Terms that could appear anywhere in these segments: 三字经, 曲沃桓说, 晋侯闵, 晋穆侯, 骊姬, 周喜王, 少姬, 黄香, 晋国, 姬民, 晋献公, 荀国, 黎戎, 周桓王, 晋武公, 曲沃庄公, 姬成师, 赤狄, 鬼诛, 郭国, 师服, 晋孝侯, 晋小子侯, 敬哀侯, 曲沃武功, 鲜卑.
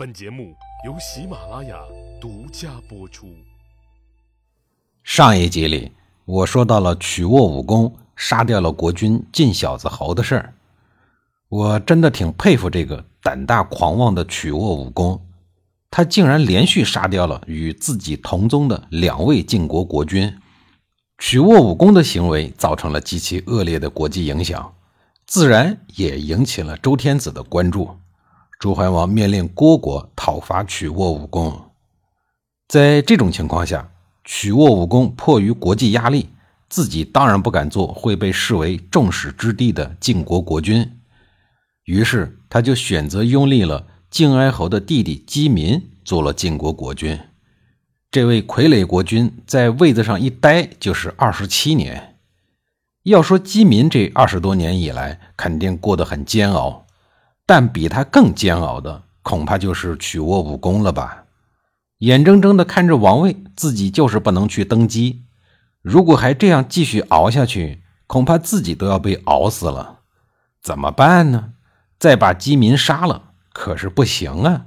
本节目由喜马拉雅独家播出。上一集里，我说到了曲沃武功杀掉了国君晋小子侯的事儿，我真的挺佩服这个胆大狂妄的曲沃武功，他竟然连续杀掉了与自己同宗的2位晋国国君。曲沃武功的行为造成了极其恶劣的国际影响，自然也引起了周天子的关注。周桓王命令郭国讨伐曲沃武功。在这种情况下，曲沃武功迫于国际压力，自己当然不敢做会被视为众矢之的的晋国国君，于是他就选择拥立了敬哀侯的弟弟姬民做了晋国国君。这位傀儡国君在位子上一待就是27年。要说姬民这20多年以来肯定过得很煎熬，但比他更煎熬的恐怕就是曲沃武功了吧。眼睁睁地看着王位自己就是不能去登基，如果还这样继续熬下去，恐怕自己都要被熬死了。怎么办呢？再把姬民杀了可是不行啊，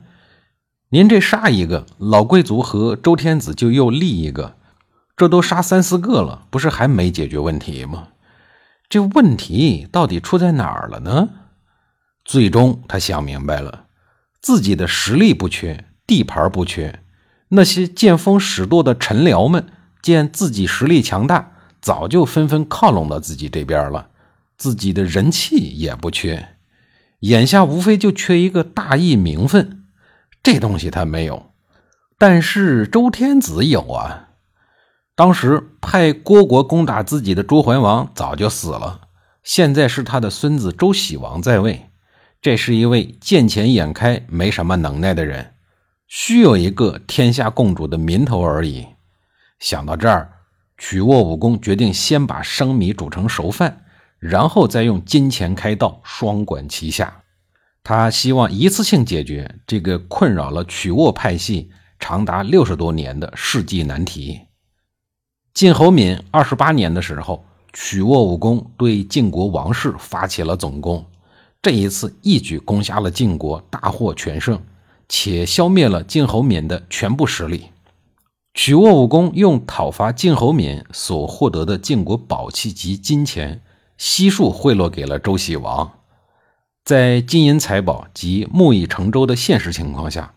您这杀一个，老贵族和周天子就又立一个，这都杀3、4个了，不是还没解决问题吗？这问题到底出在哪儿了呢？最终他想明白了，自己的实力不缺，地盘不缺，那些见风使舵的臣僚们见自己实力强大，早就纷纷靠拢到自己这边了，自己的人气也不缺，眼下无非就缺一个大义名分，这东西他没有，但是周天子有啊。当时派郭国攻打自己的周桓王早就死了，现在是他的孙子周喜王在位，这是一位见钱眼开没什么能耐的人，虚有一个天下共主的名头而已。想到这儿，曲沃武功决定先把生米煮成熟饭，然后再用金钱开道，双管齐下。他希望一次性解决这个困扰了曲沃派系长达60多年的世纪难题。晋侯闵28年的时候，曲沃武功对晋国王室发起了总攻，这一次一举攻下了晋国，大获全胜，且消灭了晋侯闵的全部实力。曲沃武功用讨伐晋侯闵所获得的晋国宝器及金钱，悉数贿赂给了周喜王。在金银财宝及木已成舟的现实情况下，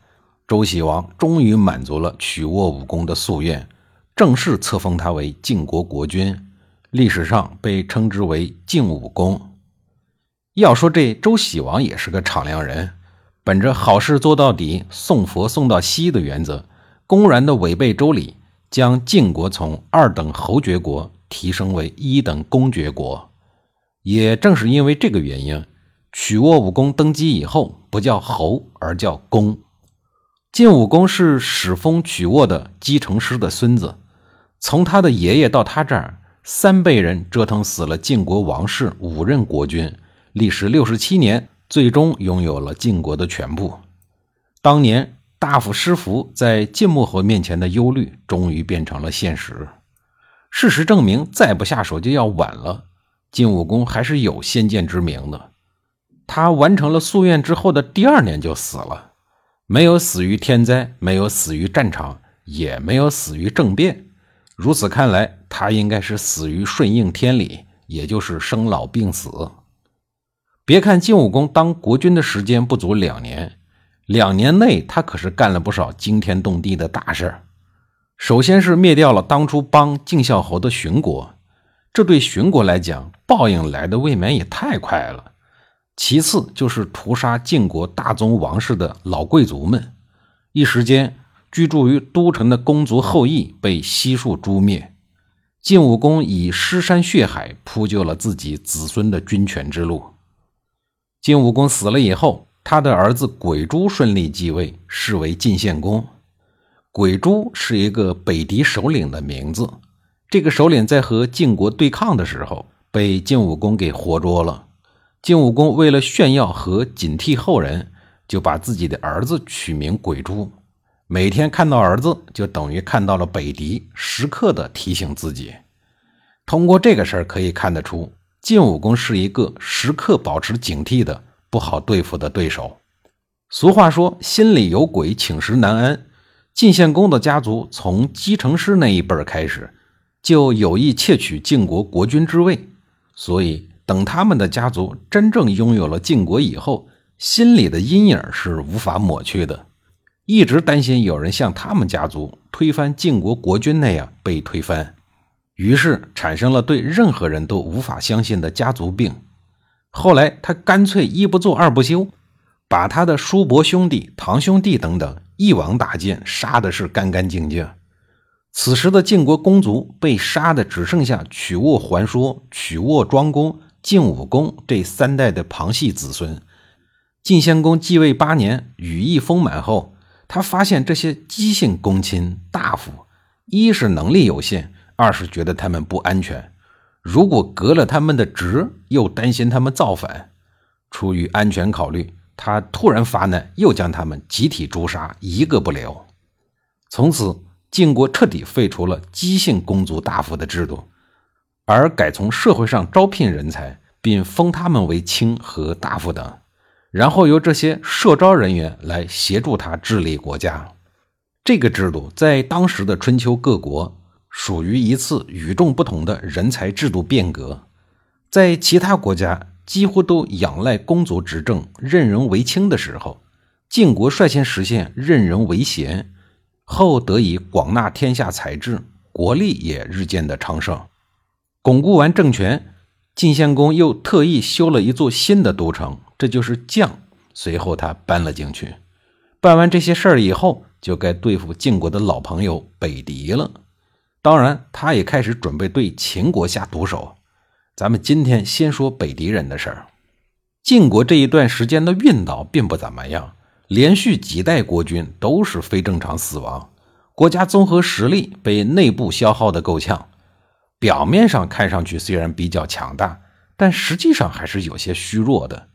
周喜王终于满足了曲沃武功的夙愿，正式册封他为晋国国君，历史上被称之为晋武公。要说这周喜王也是个敞亮人，本着好事做到底，送佛送到西的原则，公然的违背周礼，将晋国从2等侯爵国提升为1等公爵国。也正是因为这个原因，曲沃武功登基以后不叫侯而叫公。晋武公是始封曲沃的姬成师的孙子，从他的爷爷到他这儿，3辈人折腾死了晋国王室5任国君，历时67年，最终拥有了晋国的全部。当年大夫师服在晋穆侯面前的忧虑终于变成了现实。事实证明，再不下手就要晚了，晋武公还是有先见之明的。他完成了夙愿之后的第2年就死了，没有死于天灾，没有死于战场，也没有死于政变，如此看来，他应该是死于顺应天理，也就是生老病死。别看晋武公当国君的时间不足2年，2年内他可是干了不少惊天动地的大事。首先是灭掉了当初帮晋孝侯的荀国，这对荀国来讲，报应来的未免也太快了。其次就是屠杀晋国大宗王室的老贵族们，一时间居住于都城的公族后裔被悉数诛灭。晋武公以尸山血海铺就了自己子孙的君权之路。晋武公死了以后，他的儿子鬼诛顺利继位，是为晋献公。鬼诛是一个北狄首领的名字，这个首领在和晋国对抗的时候被晋武公给活捉了。晋武公为了炫耀和警惕后人，就把自己的儿子取名鬼诛，每天看到儿子就等于看到了北狄，时刻的提醒自己。通过这个事儿可以看得出，晋武公是一个时刻保持警惕的不好对付的对手。俗话说心里有鬼寝食难安，晋献公的家族从姬成师那一辈开始就有意窃取晋国国君之位，所以等他们的家族真正拥有了晋国以后，心里的阴影是无法抹去的，一直担心有人像他们家族推翻晋国国君那样被推翻，于是产生了对任何人都无法相信的家族病。后来他干脆一不做二不休，把他的叔伯兄弟、堂兄弟等等一网打尽，杀的是干干净净。此时的晋国公族被杀的只剩下曲沃桓说、曲沃庄公、晋武公这三代的旁系子孙。晋献公继位8年，羽翼丰满后，他发现这些姬姓公亲大夫，一是能力有限，二是觉得他们不安全，如果革了他们的职，又担心他们造反。出于安全考虑，他突然发难，又将他们集体诛杀，一个不留。从此晋国彻底废除了姬姓公族大夫的制度，而改从社会上招聘人才，并封他们为卿和大夫等，然后由这些社招人员来协助他治理国家。这个制度在当时的春秋各国属于一次与众不同的人才制度变革。在其他国家几乎都仰赖公族执政，任人唯亲的时候，晋国率先实现任人唯贤，后得以广纳天下才智，国力也日渐的昌盛。巩固完政权，晋献公又特意修了一座新的都城，这就是绛，随后他搬了进去。办完这些事儿以后，就该对付晋国的老朋友北狄了。当然他也开始准备对秦国下毒手。咱们今天先说北狄人的事儿。晋国这一段时间的运道并不怎么样，连续几代国君都是非正常死亡，国家综合实力被内部消耗得够呛。表面上看上去虽然比较强大，但实际上还是有些虚弱的。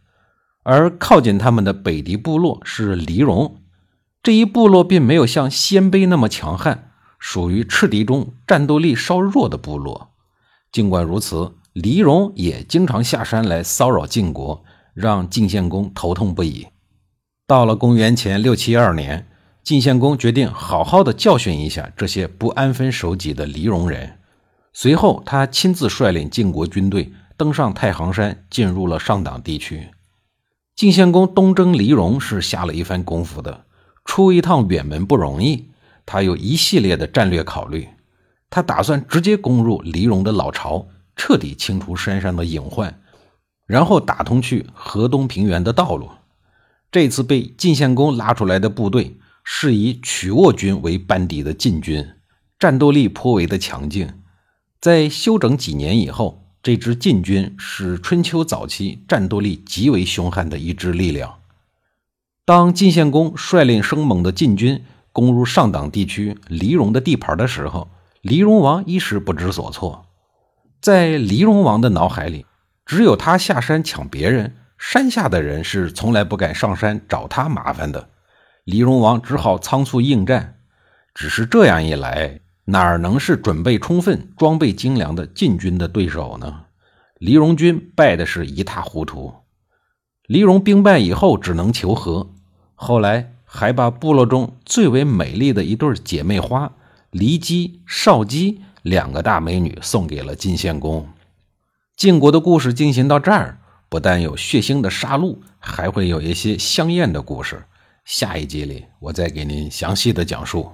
而靠近他们的北狄部落是黎戎，这一部落并没有像鲜卑那么强悍，属于赤狄中战斗力稍弱的部落。尽管如此，黎戎也经常下山来骚扰晋国，让晋献公头痛不已。到了公元前672年，晋献公决定好好的教训一下这些不安分守己的黎戎人。随后他亲自率领晋国军队登上太行山，进入了上党地区。晋献公东征黎戎是下了一番功夫的，出一趟远门不容易，他有一系列的战略考虑。他打算直接攻入黎戎的老巢，彻底清除山上的隐患，然后打通去河东平原的道路。这次被晋献公拉出来的部队是以曲沃军为班底的晋军，战斗力颇为的强劲。在休整几年以后，这支晋军是春秋早期战斗力极为凶悍的一支力量。当晋献公率领生猛的晋军攻入上党地区黎戎的地盘的时候，黎戎王一时不知所措。在黎戎王的脑海里，只有他下山抢别人，山下的人是从来不敢上山找他麻烦的。黎戎王只好仓促应战，只是这样一来，哪能是准备充分、装备精良的晋军的对手呢？黎戎军败的是一塌糊涂。黎戎兵败以后只能求和，后来还把部落中最为美丽的一对姐妹花骊姬、少姬两个大美女送给了晋献公。晋国的故事进行到这儿，不但有血腥的杀戮，还会有一些香艳的故事。下一集里我再给您详细的讲述。